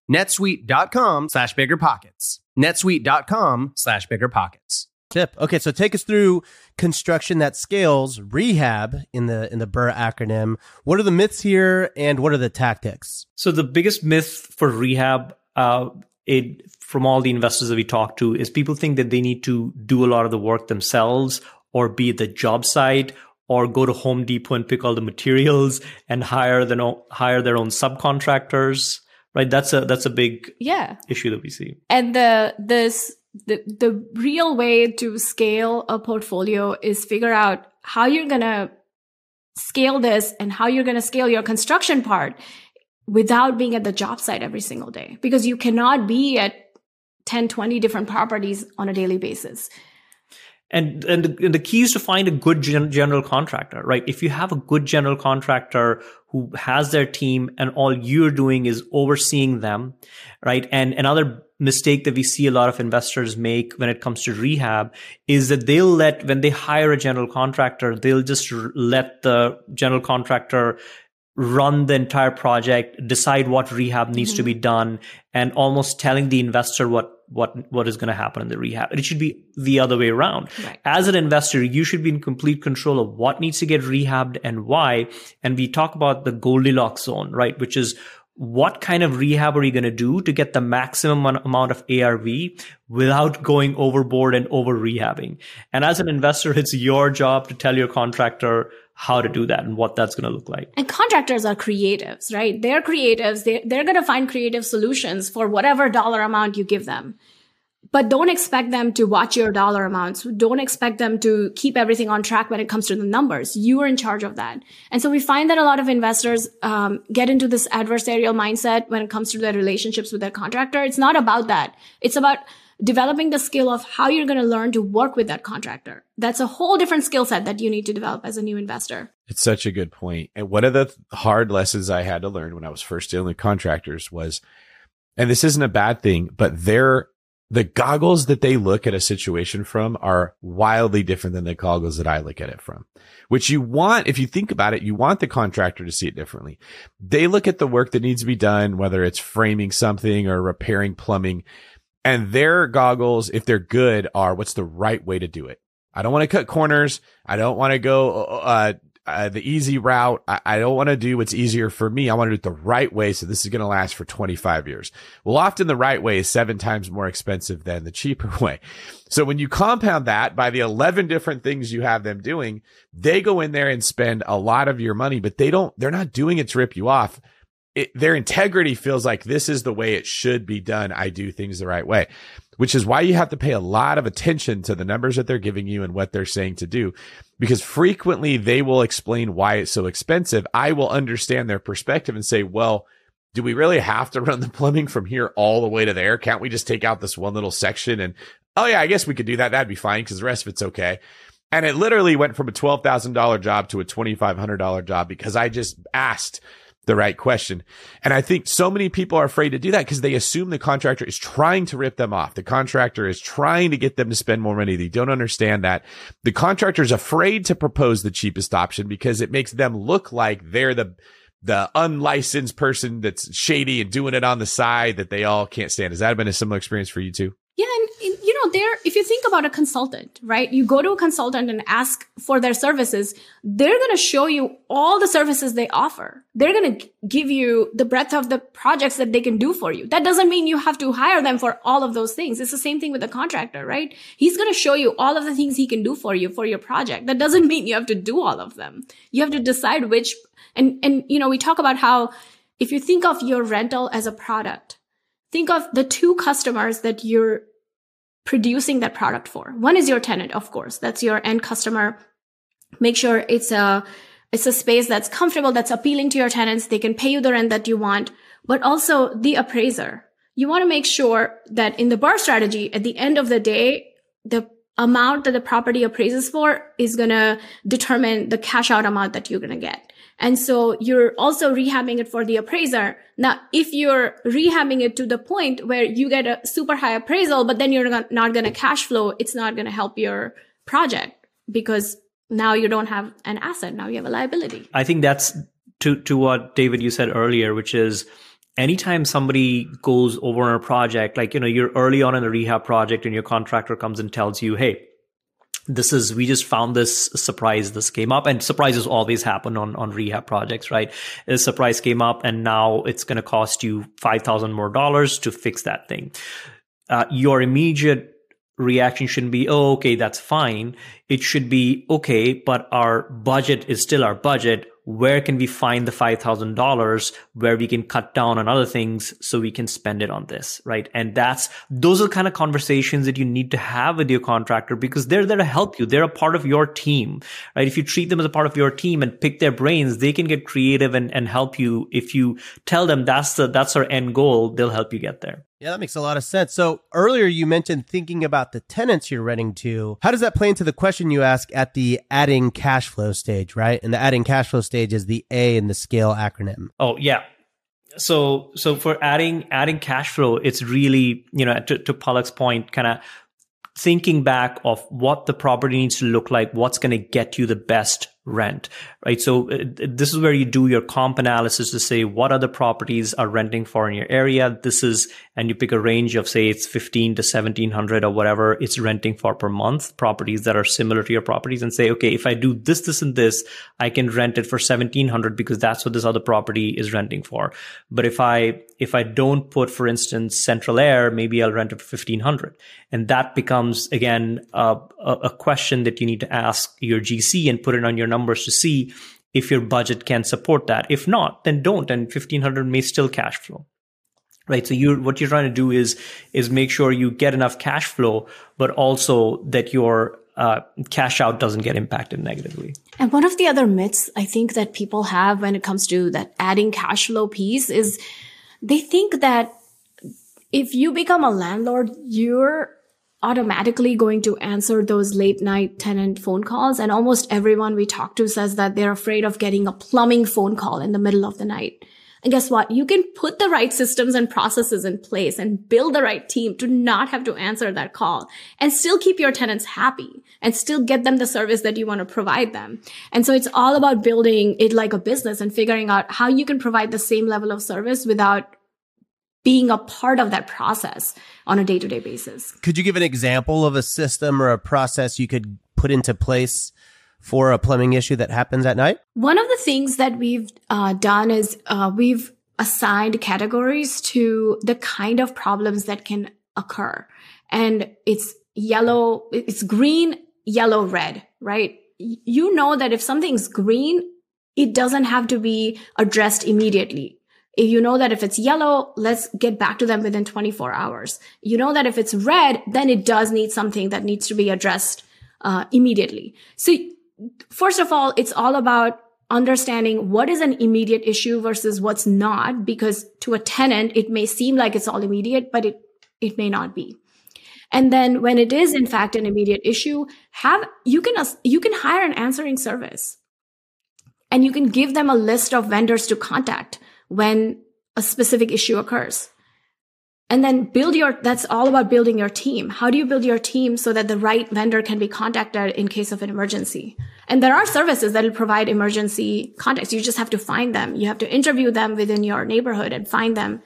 netsuite.com/biggerpockets. netsuite.com/biggerpockets. Tip. Okay, so take us through construction that scales, rehab in the BRRRR acronym. What are the myths here and what are the tactics? So the biggest myth for rehab from all the investors that we talk to is people think that they need to do a lot of the work themselves or be at the job site or go to Home Depot and pick all the materials and hire their own subcontractors. Right, that's a big issue that we see. And the real way to scale a portfolio is figure out how you're going to scale this and how you're going to scale your construction part without being at the job site every single day, because you cannot be at 10, 20 different properties on a daily basis. And the key is to find a good general contractor, right? If you have a good general contractor who has their team and all you're doing is overseeing them, right? And another mistake that we see a lot of investors make when it comes to rehab is that when they hire a general contractor, they'll just let the general contractor run the entire project, decide what rehab needs to be done, and almost telling the investor what is going to happen in the rehab. It should be the other way around. Right. As an investor, you should be in complete control of what needs to get rehabbed and why. And we talk about the Goldilocks zone, right? Which is, what kind of rehab are you going to do to get the maximum amount of ARV without going overboard and over rehabbing? And as an investor, it's your job to tell your contractor how to do that and what that's going to look like. And contractors are creatives, right? They're creatives. They're going to find creative solutions for whatever dollar amount you give them. But don't expect them to watch your dollar amounts. Don't expect them to keep everything on track when it comes to the numbers. You are in charge of that. And so we find that a lot of investors get into this adversarial mindset when it comes to their relationships with their contractor. It's not about that. It's about developing the skill of how you're going to learn to work with that contractor. That's a whole different skill set that you need to develop as a new investor. It's such a good point. And one of the hard lessons I had to learn when I was first dealing with contractors was, and this isn't a bad thing, but the goggles that they look at a situation from are wildly different than the goggles that I look at it from, which you want, if you think about it, you want the contractor to see it differently. They look at the work that needs to be done, whether it's framing something or repairing plumbing, and their goggles, if they're good, are what's the right way to do it. I don't want to cut corners. I don't want to go the easy route. I don't want to do what's easier for me. I want to do it the right way. So this is going to last for 25 years. Well, often the right way is 7 times more expensive than the cheaper way. So when you compound that by the 11 different things you have them doing, they go in there and spend a lot of your money, but they're not doing it to rip you off. Their integrity feels like this is the way it should be done. I do things the right way, which is why you have to pay a lot of attention to the numbers that they're giving you and what they're saying to do, because frequently they will explain why it's so expensive. I will understand their perspective and say, well, do we really have to run the plumbing from here all the way to there? Can't we just take out this one little section and, oh yeah, I guess we could do that. That'd be fine because the rest of it's okay. And it literally went from a $12,000 job to a $2,500 job because I just asked the right question. And I think so many people are afraid to do that because they assume the contractor is trying to rip them off. The contractor is trying to get them to spend more money. They don't understand that. The contractor is afraid to propose the cheapest option because it makes them look like they're the unlicensed person that's shady and doing it on the side that they all can't stand. Has that been a similar experience for you too? Yeah. And if you think about a consultant, right? You go to a consultant and ask for their services. They're going to show you all the services they offer. They're going to give you the breadth of the projects that they can do for you. That doesn't mean you have to hire them for all of those things. It's the same thing with a contractor, right? He's going to show you all of the things he can do for you for your project. That doesn't mean you have to do all of them. You have to decide which, and you know, we talk about how if you think of your rental as a product, think of the 2 customers that you're producing that product for. One is your tenant, of course. That's your end customer. Make sure it's a space that's comfortable, that's appealing to your tenants. They can pay you the rent that you want, but also the appraiser. You want to make sure that in the BRRRR strategy, at the end of the day, the amount that the property appraises for is going to determine the cash out amount that you're going to get. And so you're also rehabbing it for the appraiser. Now, if you're rehabbing it to the point where you get a super high appraisal, but then you're not going to cash flow, it's not going to help your project because now you don't have an asset. Now you have a liability. I think that's to what David, you said earlier, which is anytime somebody goes over on a project, like, you know, you're early on in a rehab project and your contractor comes and tells you, hey, we just found this surprise. This came up, and surprises always happen on rehab projects, right? A surprise came up and now it's going to cost you $5,000 more to fix that thing. Your immediate reaction shouldn't be, oh, okay, that's fine. It should be, okay, but our budget is still our budget. Where can we find the $5,000 where we can cut down on other things so we can spend it on this, right? And those are the kind of conversations that you need to have with your contractor because they're there to help you. They're a part of your team, right? If you treat them as a part of your team and pick their brains, they can get creative and help you. If you tell them that's our end goal, they'll help you get there. Yeah, that makes a lot of sense. So earlier you mentioned thinking about the tenants you're renting to. How does that play into the question you ask at the adding cash flow stage, right? And the adding cash flow stage is the A in the SCALE acronym. Oh, yeah. So for adding cash flow, it's really, you know, to Palak's point, kind of thinking back of what the property needs to look like, what's going to get you the best rent, right? So this is where you do your comp analysis to say what other properties are renting for in your area. And you pick a range of, say, it's 15 to 1700 or whatever it's renting for per month, properties that are similar to your properties, and say, okay, if I do this, this, and this, I can rent it for 1700 because that's what this other property is renting for. But if I don't put, for instance, central air, maybe I'll rent it for 1500. And that becomes, again, a question that you need to ask your GC and put it on your numbers to see if your budget can support that. If not, then don't, and 1500 may still cash flow. right? So what you're trying to do is make sure you get enough cash flow, but also that your cash out doesn't get impacted negatively. And one of the other myths I think that people have when it comes to that adding cash flow piece is they think that if you become a landlord, you're automatically going to answer those late night tenant phone calls. And almost everyone we talk to says that they're afraid of getting a plumbing phone call in the middle of the night. And guess what? You can put the right systems and processes in place and build the right team to not have to answer that call and still keep your tenants happy and still get them the service that you want to provide them. And so it's all about building it like a business and figuring out how you can provide the same level of service without being a part of that process on a day-to-day basis. Could you give an example of a system or a process you could put into place for a plumbing issue that happens at night? One of the things that we've done is we've assigned categories to the kind of problems that can occur. And it's green, yellow, red, right? You know that if something's green, it doesn't have to be addressed immediately. If you know that if it's yellow, let's get back to them within 24 hours. You know that if it's red, then it does need something that needs to be addressed immediately. So first of all, it's all about understanding what is an immediate issue versus what's not, because to a tenant, it may seem like it's all immediate, but it may not be. And then when it is, in fact, an immediate issue, you can hire an answering service and you can give them a list of vendors to contact when a specific issue occurs. And then that's all about building your team. How do you build your team so that the right vendor can be contacted in case of an emergency? And there are services that will provide emergency contacts. You just have to find them. You have to interview them within your neighborhood and find them.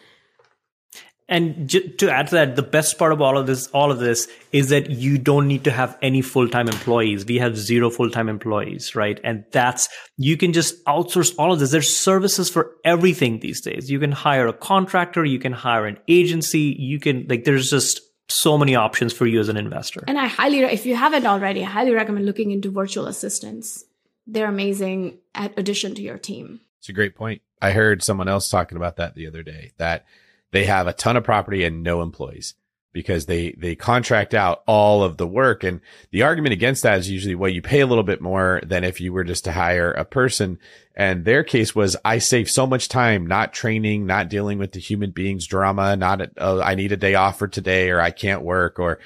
And to add to that, the best part of all of this is that you don't need to have any full-time employees. We have 0 full-time employees, right? And you can just outsource all of this. There's services for everything these days. You can hire a contractor, you can hire an agency, there's just so many options for you as an investor. And if you haven't already, I highly recommend looking into virtual assistants. They're amazing addition to your team. It's a great point. I heard someone else talking about that the other day, that they have a ton of property and no employees because they contract out all of the work. And the argument against that is usually, well, you pay a little bit more than if you were just to hire a person. And their case was, I save so much time, not training, not dealing with the human beings drama, I need a day off for today, or I can't work, or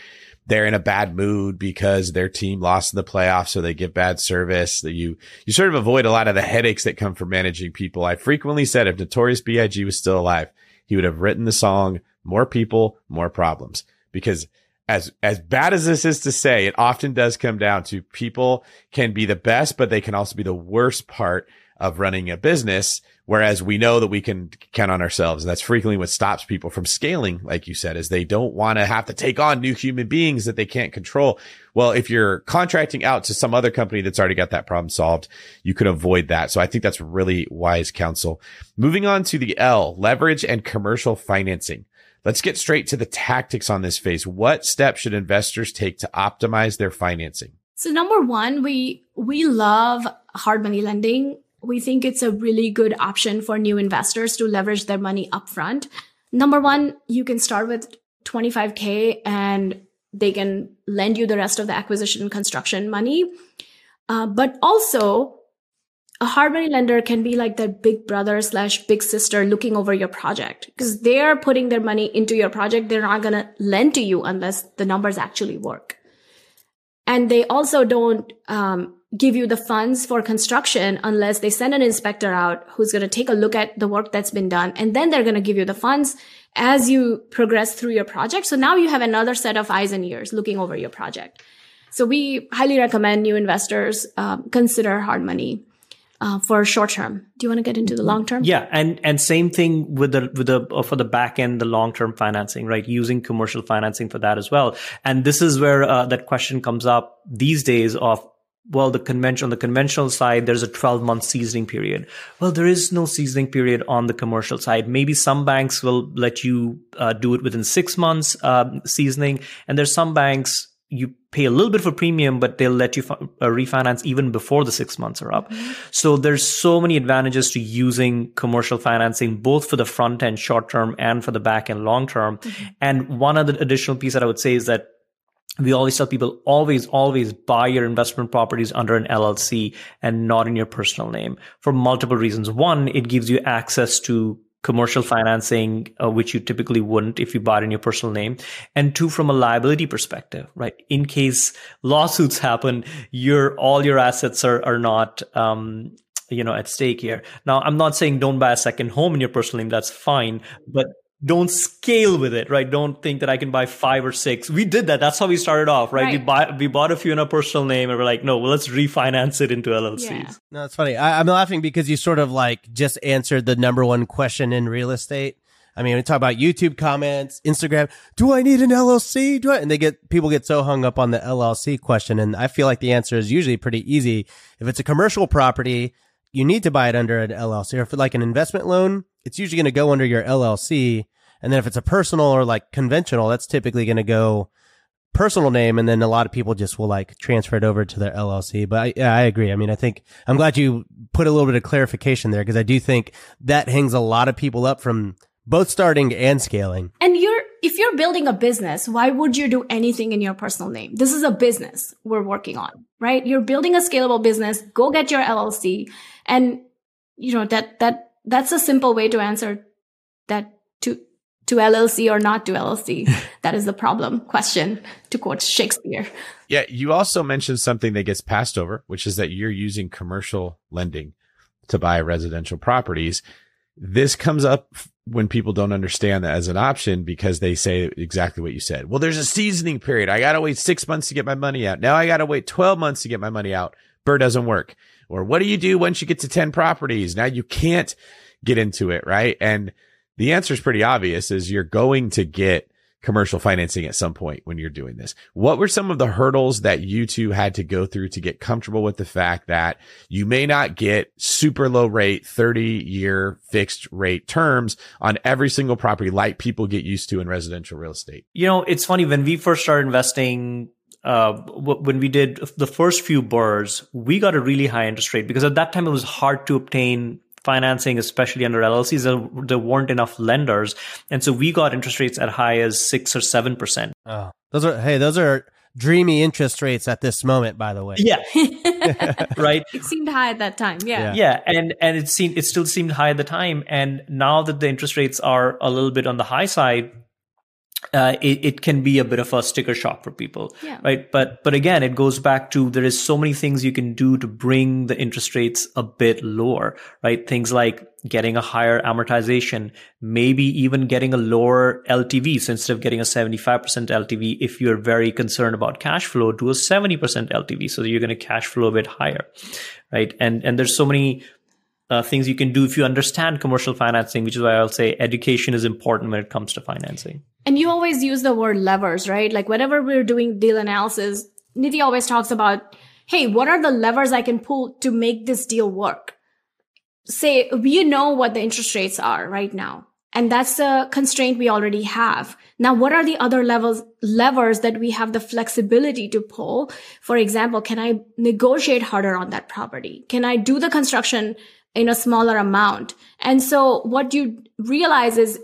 they're in a bad mood because their team lost in the playoffs, so they give bad service. That you sort of avoid a lot of the headaches that come from managing people. I frequently said if Notorious B.I.G. was still alive, he would have written the song, More People, More Problems. Because as bad as this is to say, it often does come down to people can be the best, but they can also be the worst part of running a business. Whereas we know that we can count on ourselves. And that's frequently what stops people from scaling, like you said, is they don't want to have to take on new human beings that they can't control. Well, if you're contracting out to some other company that's already got that problem solved, you can avoid that. So I think that's really wise counsel. Moving on to the L, leverage and commercial financing. Let's get straight to the tactics on this phase. What steps should investors take to optimize their financing? So number one, we love hard money lending. We think it's a really good option for new investors to leverage their money upfront. Number one, you can start with $25,000 and they can lend you the rest of the acquisition and construction money. But also, a hard money lender can be like that big brother / big sister looking over your project, because they're putting their money into your project. They're not going to lend to you unless the numbers actually work. And they also don't give you the funds for construction unless they send an inspector out who's going to take a look at the work that's been done. And then they're going to give you the funds as you progress through your project. So now you have another set of eyes and ears looking over your project. So we highly recommend new investors consider hard money for short term. Do you want to get into the long term? Yeah. And same thing for the back end, the long term financing, right? Using commercial financing for that as well. And this is where that question comes up these days of, well, on the conventional side, there's a 12-month seasoning period. Well, there is no seasoning period on the commercial side. Maybe some banks will let you do it within 6 months seasoning, and there's some banks you pay a little bit of a premium, but they'll let you refinance even before the 6 months are up. Mm-hmm. So there's so many advantages to using commercial financing, both for the front end short term and for the back end long term. Mm-hmm. And one other additional piece that I would say is that we always tell people, always buy your investment properties under an LLC and not in your personal name for multiple reasons. One, it gives you access to commercial financing, which you typically wouldn't if you bought in your personal name. And two, from a liability perspective, right? In case lawsuits happen, all your assets are not, at stake here. Now, I'm not saying don't buy a second home in your personal name. That's fine. But don't scale with it, right? Don't think that I can buy 5 or 6. We did that. That's how we started off, right? We bought a few in our personal name and we're like, no, well, let's refinance it into LLCs. Yeah. No, it's funny. I'm laughing because you sort of like just answered the number one question in real estate. I mean, we talk about YouTube comments, Instagram. Do I need an LLC? And people get so hung up on the LLC question. And I feel like the answer is usually pretty easy. If it's a commercial property, you need to buy it under an LLC, or if it's like an investment loan, it's usually going to go under your LLC. And then if it's a personal or like conventional, that's typically going to go personal name. And then a lot of people just will like transfer it over to their LLC. But I agree. I mean, I think I'm glad you put a little bit of clarification there, because I do think that hangs a lot of people up from both starting and scaling. And if you're building a business, why would you do anything in your personal name? This is a business we're working on, right? You're building a scalable business. Go get your LLC. And you know, that's a simple way to answer that to LLC or not to LLC. That is the problem question, to quote Shakespeare. Yeah. You also mentioned something that gets passed over, which is that you're using commercial lending to buy residential properties. This comes up when people don't understand that as an option, because they say exactly what you said. Well, there's a seasoning period. I got to wait 6 months to get my money out. Now I got to wait 12 months to get my money out. BRRRR doesn't work. Or what do you do once you get to 10 properties? Now you can't get into it, right? And the answer is pretty obvious, is you're going to get commercial financing at some point when you're doing this. What were some of the hurdles that you two had to go through to get comfortable with the fact that you may not get super low rate, 30-year fixed rate terms on every single property like people get used to in residential real estate? You know, it's funny, when we first started investing, when we did the first few BRRRRs, we got a really high interest rate, because at that time it was hard to obtain financing, especially under LLCs. There weren't enough lenders. And so we got interest rates as high as 6 or 7%. Oh, those are dreamy interest rates at this moment, by the way. Yeah. Right. It seemed high at that time. Yeah. Yeah. And it still seemed high at the time. And now that the interest rates are a little bit on the high side, it can be a bit of a sticker shock for people, yeah, right? But again, it goes back to, there is so many things you can do to bring the interest rates a bit lower, right? Things like getting a higher amortization, maybe even getting a lower LTV. So instead of getting a 75% LTV, if you're very concerned about cash flow, do a 70% LTV, so that you're going to cash flow a bit higher, right? And there's so many things you can do if you understand commercial financing, which is why I'll say education is important when it comes to financing. And you always use the word levers, right? Like whenever we're doing deal analysis, Niti always talks about, hey, what are the levers I can pull to make this deal work? Say, we know what the interest rates are right now, and that's a constraint we already have. Now, what are the other levers that we have the flexibility to pull? For example, can I negotiate harder on that property? Can I do the construction in a smaller amount? And so what you realize is,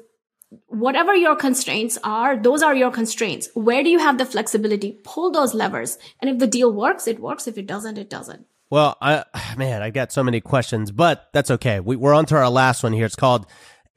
whatever your constraints are, those are your constraints. Where do you have the flexibility? Pull those levers. And if the deal works, it works. If it doesn't, it doesn't. Well, I got so many questions, but that's okay. We're on to our last one here. It's called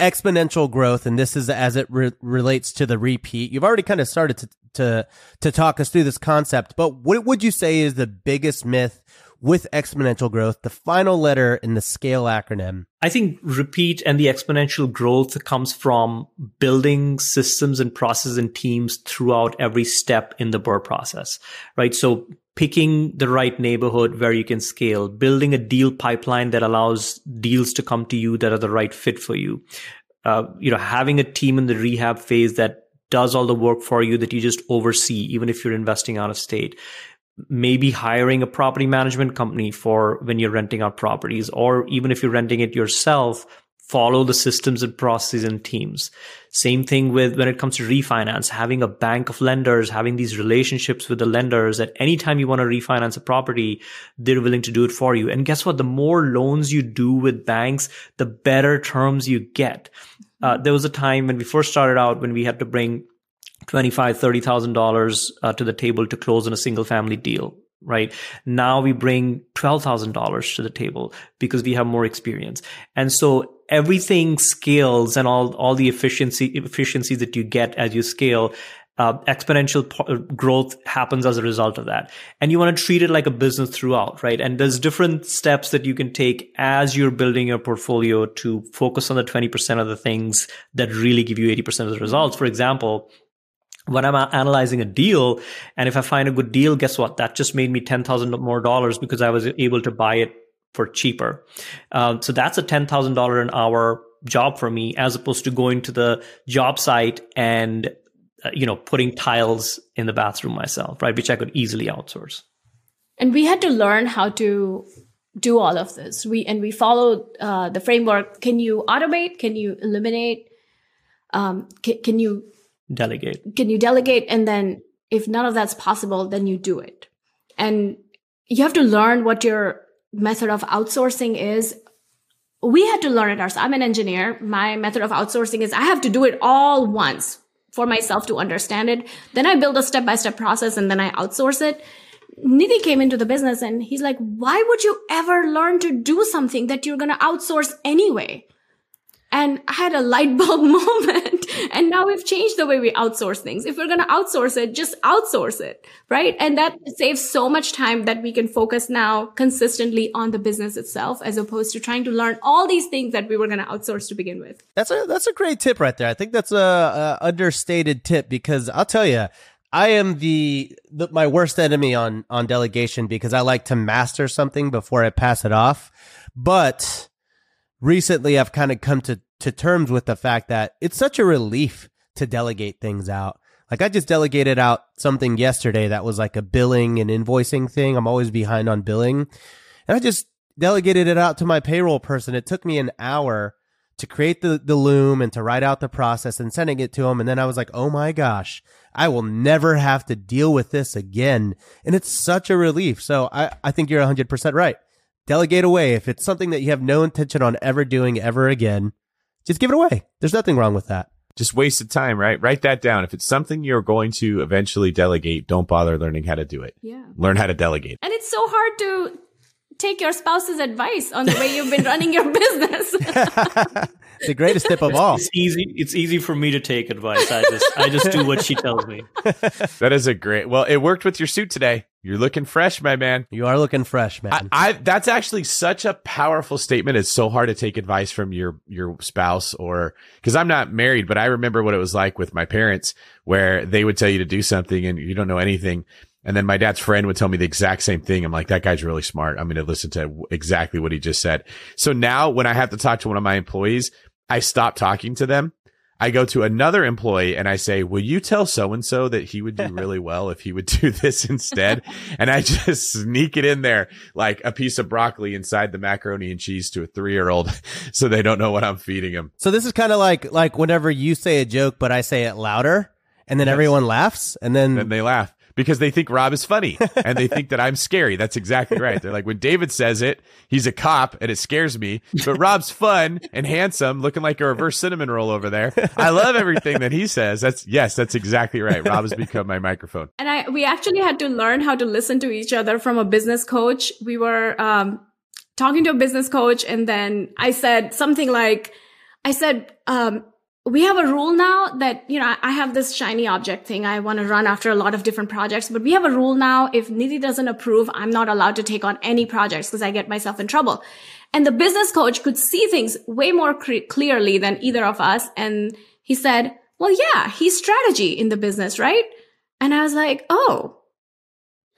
exponential growth. And this is as it relates to the repeat. You've already kind of started to talk us through this concept, but what would you say is the biggest myth with exponential growth, the final letter in the SCALE acronym? I think repeat and the exponential growth comes from building systems and processes and teams throughout every step in the BRRRR process, right? So picking the right neighborhood where you can scale, building a deal pipeline that allows deals to come to you that are the right fit for you, having a team in the rehab phase that does all the work for you, that you just oversee, even if you're investing out of state. Maybe hiring a property management company for when you're renting out properties, or even if you're renting it yourself, follow the systems and processes and teams. Same thing with when it comes to refinance, having a bank of lenders, having these relationships with the lenders that anytime you want to refinance a property, they're willing to do it for you. And guess what? The more loans you do with banks, the better terms you get. There was a time when we first started out when we had to bring $25,000, $30,000 to the table to close on a single family deal. Right now we bring $12,000 to the table because we have more experience. And so everything scales, and all the efficiencies that you get as you scale, exponential growth happens as a result of that. And you want to treat it like a business throughout, right? And there's different steps that you can take as you're building your portfolio to focus on the 20% of the things that really give you 80% of the results. For example, when I'm analyzing a deal, and if I find a good deal, guess what? That just made me $10,000 more because I was able to buy it for cheaper. So that's a $10,000 an hour job for me, as opposed to going to the job site and putting tiles in the bathroom myself, right? Which I could easily outsource. And we had to learn how to do all of this. We followed the framework. Can you automate? Can you eliminate? Can you delegate? Can you delegate? And then if none of that's possible, then you do it. And you have to learn what your method of outsourcing is. We had to learn it ourselves. I'm an engineer. My method of outsourcing is I have to do it all once for myself to understand it. Then I build a step-by-step process and then I outsource it. Niti came into the business and he's like, why would you ever learn to do something that you're going to outsource anyway? And I had a light bulb moment. And now we've changed the way we outsource things. If we're going to outsource it, just outsource it, right? And that saves so much time that we can focus now consistently on the business itself, as opposed to trying to learn all these things that we were going to outsource to begin with. That's a great tip right there. I think that's a understated tip, because I'll tell you, I am my worst enemy on delegation, because I like to master something before I pass it off. But recently, I've kind of come to terms with the fact that it's such a relief to delegate things out. Like, I just delegated out something yesterday that was like a billing and invoicing thing. I'm always behind on billing. And I just delegated it out to my payroll person. It took me an hour to create the loom and to write out the process and sending it to him. And then I was like, oh my gosh, I will never have to deal with this again. And it's such a relief. So I think you're 100% right. Delegate away. If it's something that you have no intention on ever doing ever again, just give it away. There's nothing wrong with that. Just wasted time, right? Write that down. If it's something you're going to eventually delegate, don't bother learning how to do it. Yeah. Learn how to delegate. And it's so hard to take your spouse's advice on the way you've been running your business. The greatest tip of all. It's easy for me to take advice. I just do what she tells me. That is a great. Well, it worked with your suit today. You're looking fresh, my man. You are looking fresh, man. That's actually such a powerful statement. It's so hard to take advice from your spouse, or because I'm not married, but I remember what it was like with my parents, where they would tell you to do something and you don't know anything. And then my dad's friend would tell me the exact same thing. I'm like, that guy's really smart. I'm going to listen to exactly what he just said. So now when I have to talk to one of my employees, I stop talking to them. I go to another employee and I say, will you tell so-and-so that he would do really well if he would do this instead? And I just sneak it in there like a piece of broccoli inside the macaroni and cheese to a 3-year-old, so they don't know what I'm feeding them. So this is kind of like whenever you say a joke, but I say it louder, and then everyone laughs, and then they laugh. Because they think Rob is funny and they think that I'm scary. That's exactly right. They're like, when David says it, he's a cop and it scares me. But Rob's fun and handsome, looking like a reverse cinnamon roll over there. I love everything that he says. That's exactly right. Rob has become my microphone. And we actually had to learn how to listen to each other from a business coach. We were talking to a business coach, and then I said something like, we have a rule now that, I have this shiny object thing. I want to run after a lot of different projects, but we have a rule now. If Niti doesn't approve, I'm not allowed to take on any projects because I get myself in trouble. And the business coach could see things way more clearly than either of us. And he said, well, yeah, he's strategy in the business, right? And I was like, oh,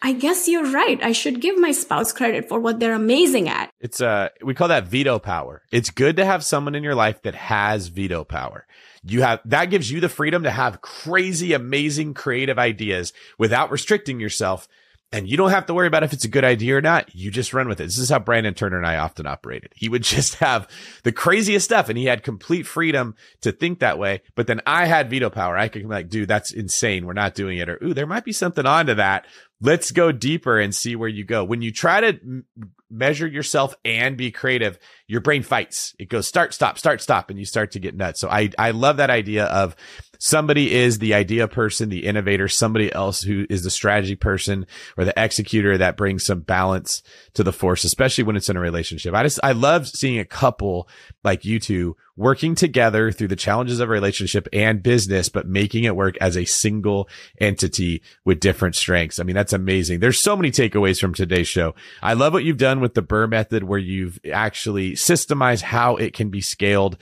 I guess you're right. I should give my spouse credit for what they're amazing at. It's we call that veto power. It's good to have someone in your life that has veto power. That gives you the freedom to have crazy, amazing, creative ideas without restricting yourself. And you don't have to worry about if it's a good idea or not. You just run with it. This is how Brandon Turner and I often operated. He would just have the craziest stuff and he had complete freedom to think that way. But then I had veto power. I could be like, dude, that's insane. We're not doing it. Or, ooh, there might be something onto that. Let's go deeper and see where you go. When you try to measure yourself and be creative, your brain fights. It goes start, stop, and you start to get nuts. So I love that idea of somebody is the idea person, the innovator, somebody else who is the strategy person or the executor that brings some balance to the force, especially when it's in a relationship. I love seeing a couple like you two working together through the challenges of a relationship and business, but making it work as a single entity with different strengths. I mean, that's amazing. There's so many takeaways from today's show. I love what you've done with the BRRRR method where you've actually systemized how it can be scaled.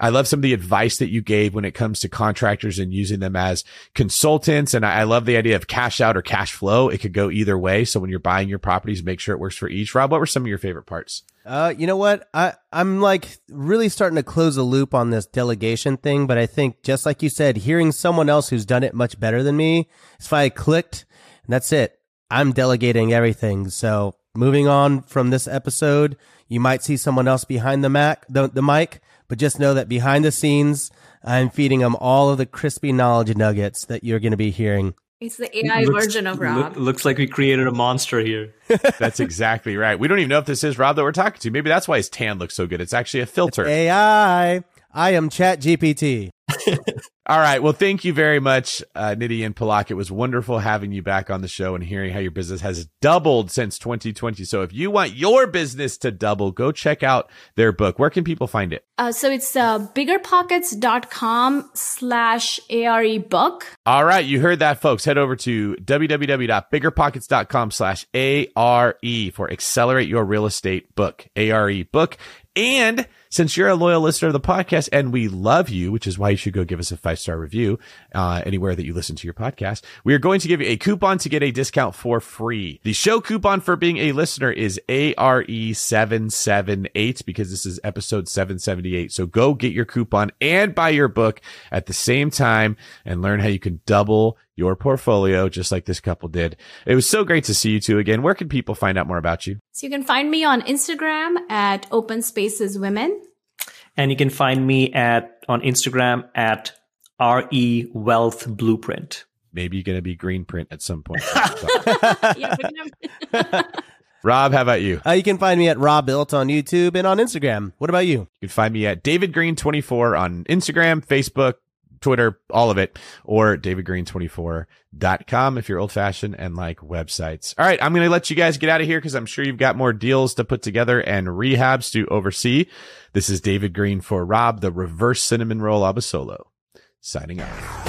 I love some of the advice that you gave when it comes to contractors and using them as consultants. And I love the idea of cash out or cash flow. It could go either way. So when you're buying your properties, make sure it works for each. Rob, what were some of your favorite parts? You know what? I'm like really starting to close a loop on this delegation thing. But I think just like you said, hearing someone else who's done it much better than me, if I clicked, and that's it. I'm delegating everything. So moving on from this episode, you might see someone else behind the mic. But just know that behind the scenes, I'm feeding them all of the crispy knowledge nuggets that you're going to be hearing. It's the AI version of Rob. Looks like we created a monster here. That's exactly right. We don't even know if this is Rob that we're talking to. Maybe that's why his tan looks so good. It's actually a filter. It's AI. I am ChatGPT. All right. Well, thank you very much, Niti and Palak. It was wonderful having you back on the show and hearing how your business has doubled since 2020. So if you want your business to double, go check out their book. Where can people find it? So it's biggerpockets.com/ARE book. All right. You heard that, folks. Head over to www.biggerpockets.com/ARE for Accelerate Your Real Estate Book, ARE book. And since you're a loyal listener of the podcast and we love you, which is why you should go give us a 5-star review anywhere that you listen to your podcast, we are going to give you a coupon to get a discount for free. The show coupon for being a listener is ARE778 because this is episode 778. So go get your coupon and buy your book at the same time and learn how you can double your portfolio, just like this couple did. It was so great to see you two again. Where can people find out more about you? So you can find me on Instagram at Open Spaces Women. And you can find me on Instagram at RE Wealth Blueprint. Maybe you're going to be green print at some point. Yeah, Rob, how about you? You can find me at Rob Ilt on YouTube and on Instagram. What about you? You can find me at David Green 24 on Instagram, Facebook, Twitter, all of it, or davidgreen24.com if you're old fashioned and like websites. All right. I'm going to let you guys get out of here because I'm sure you've got more deals to put together and rehabs to oversee. This is David Green for Rob, the reverse cinnamon roll Abasolo, signing off.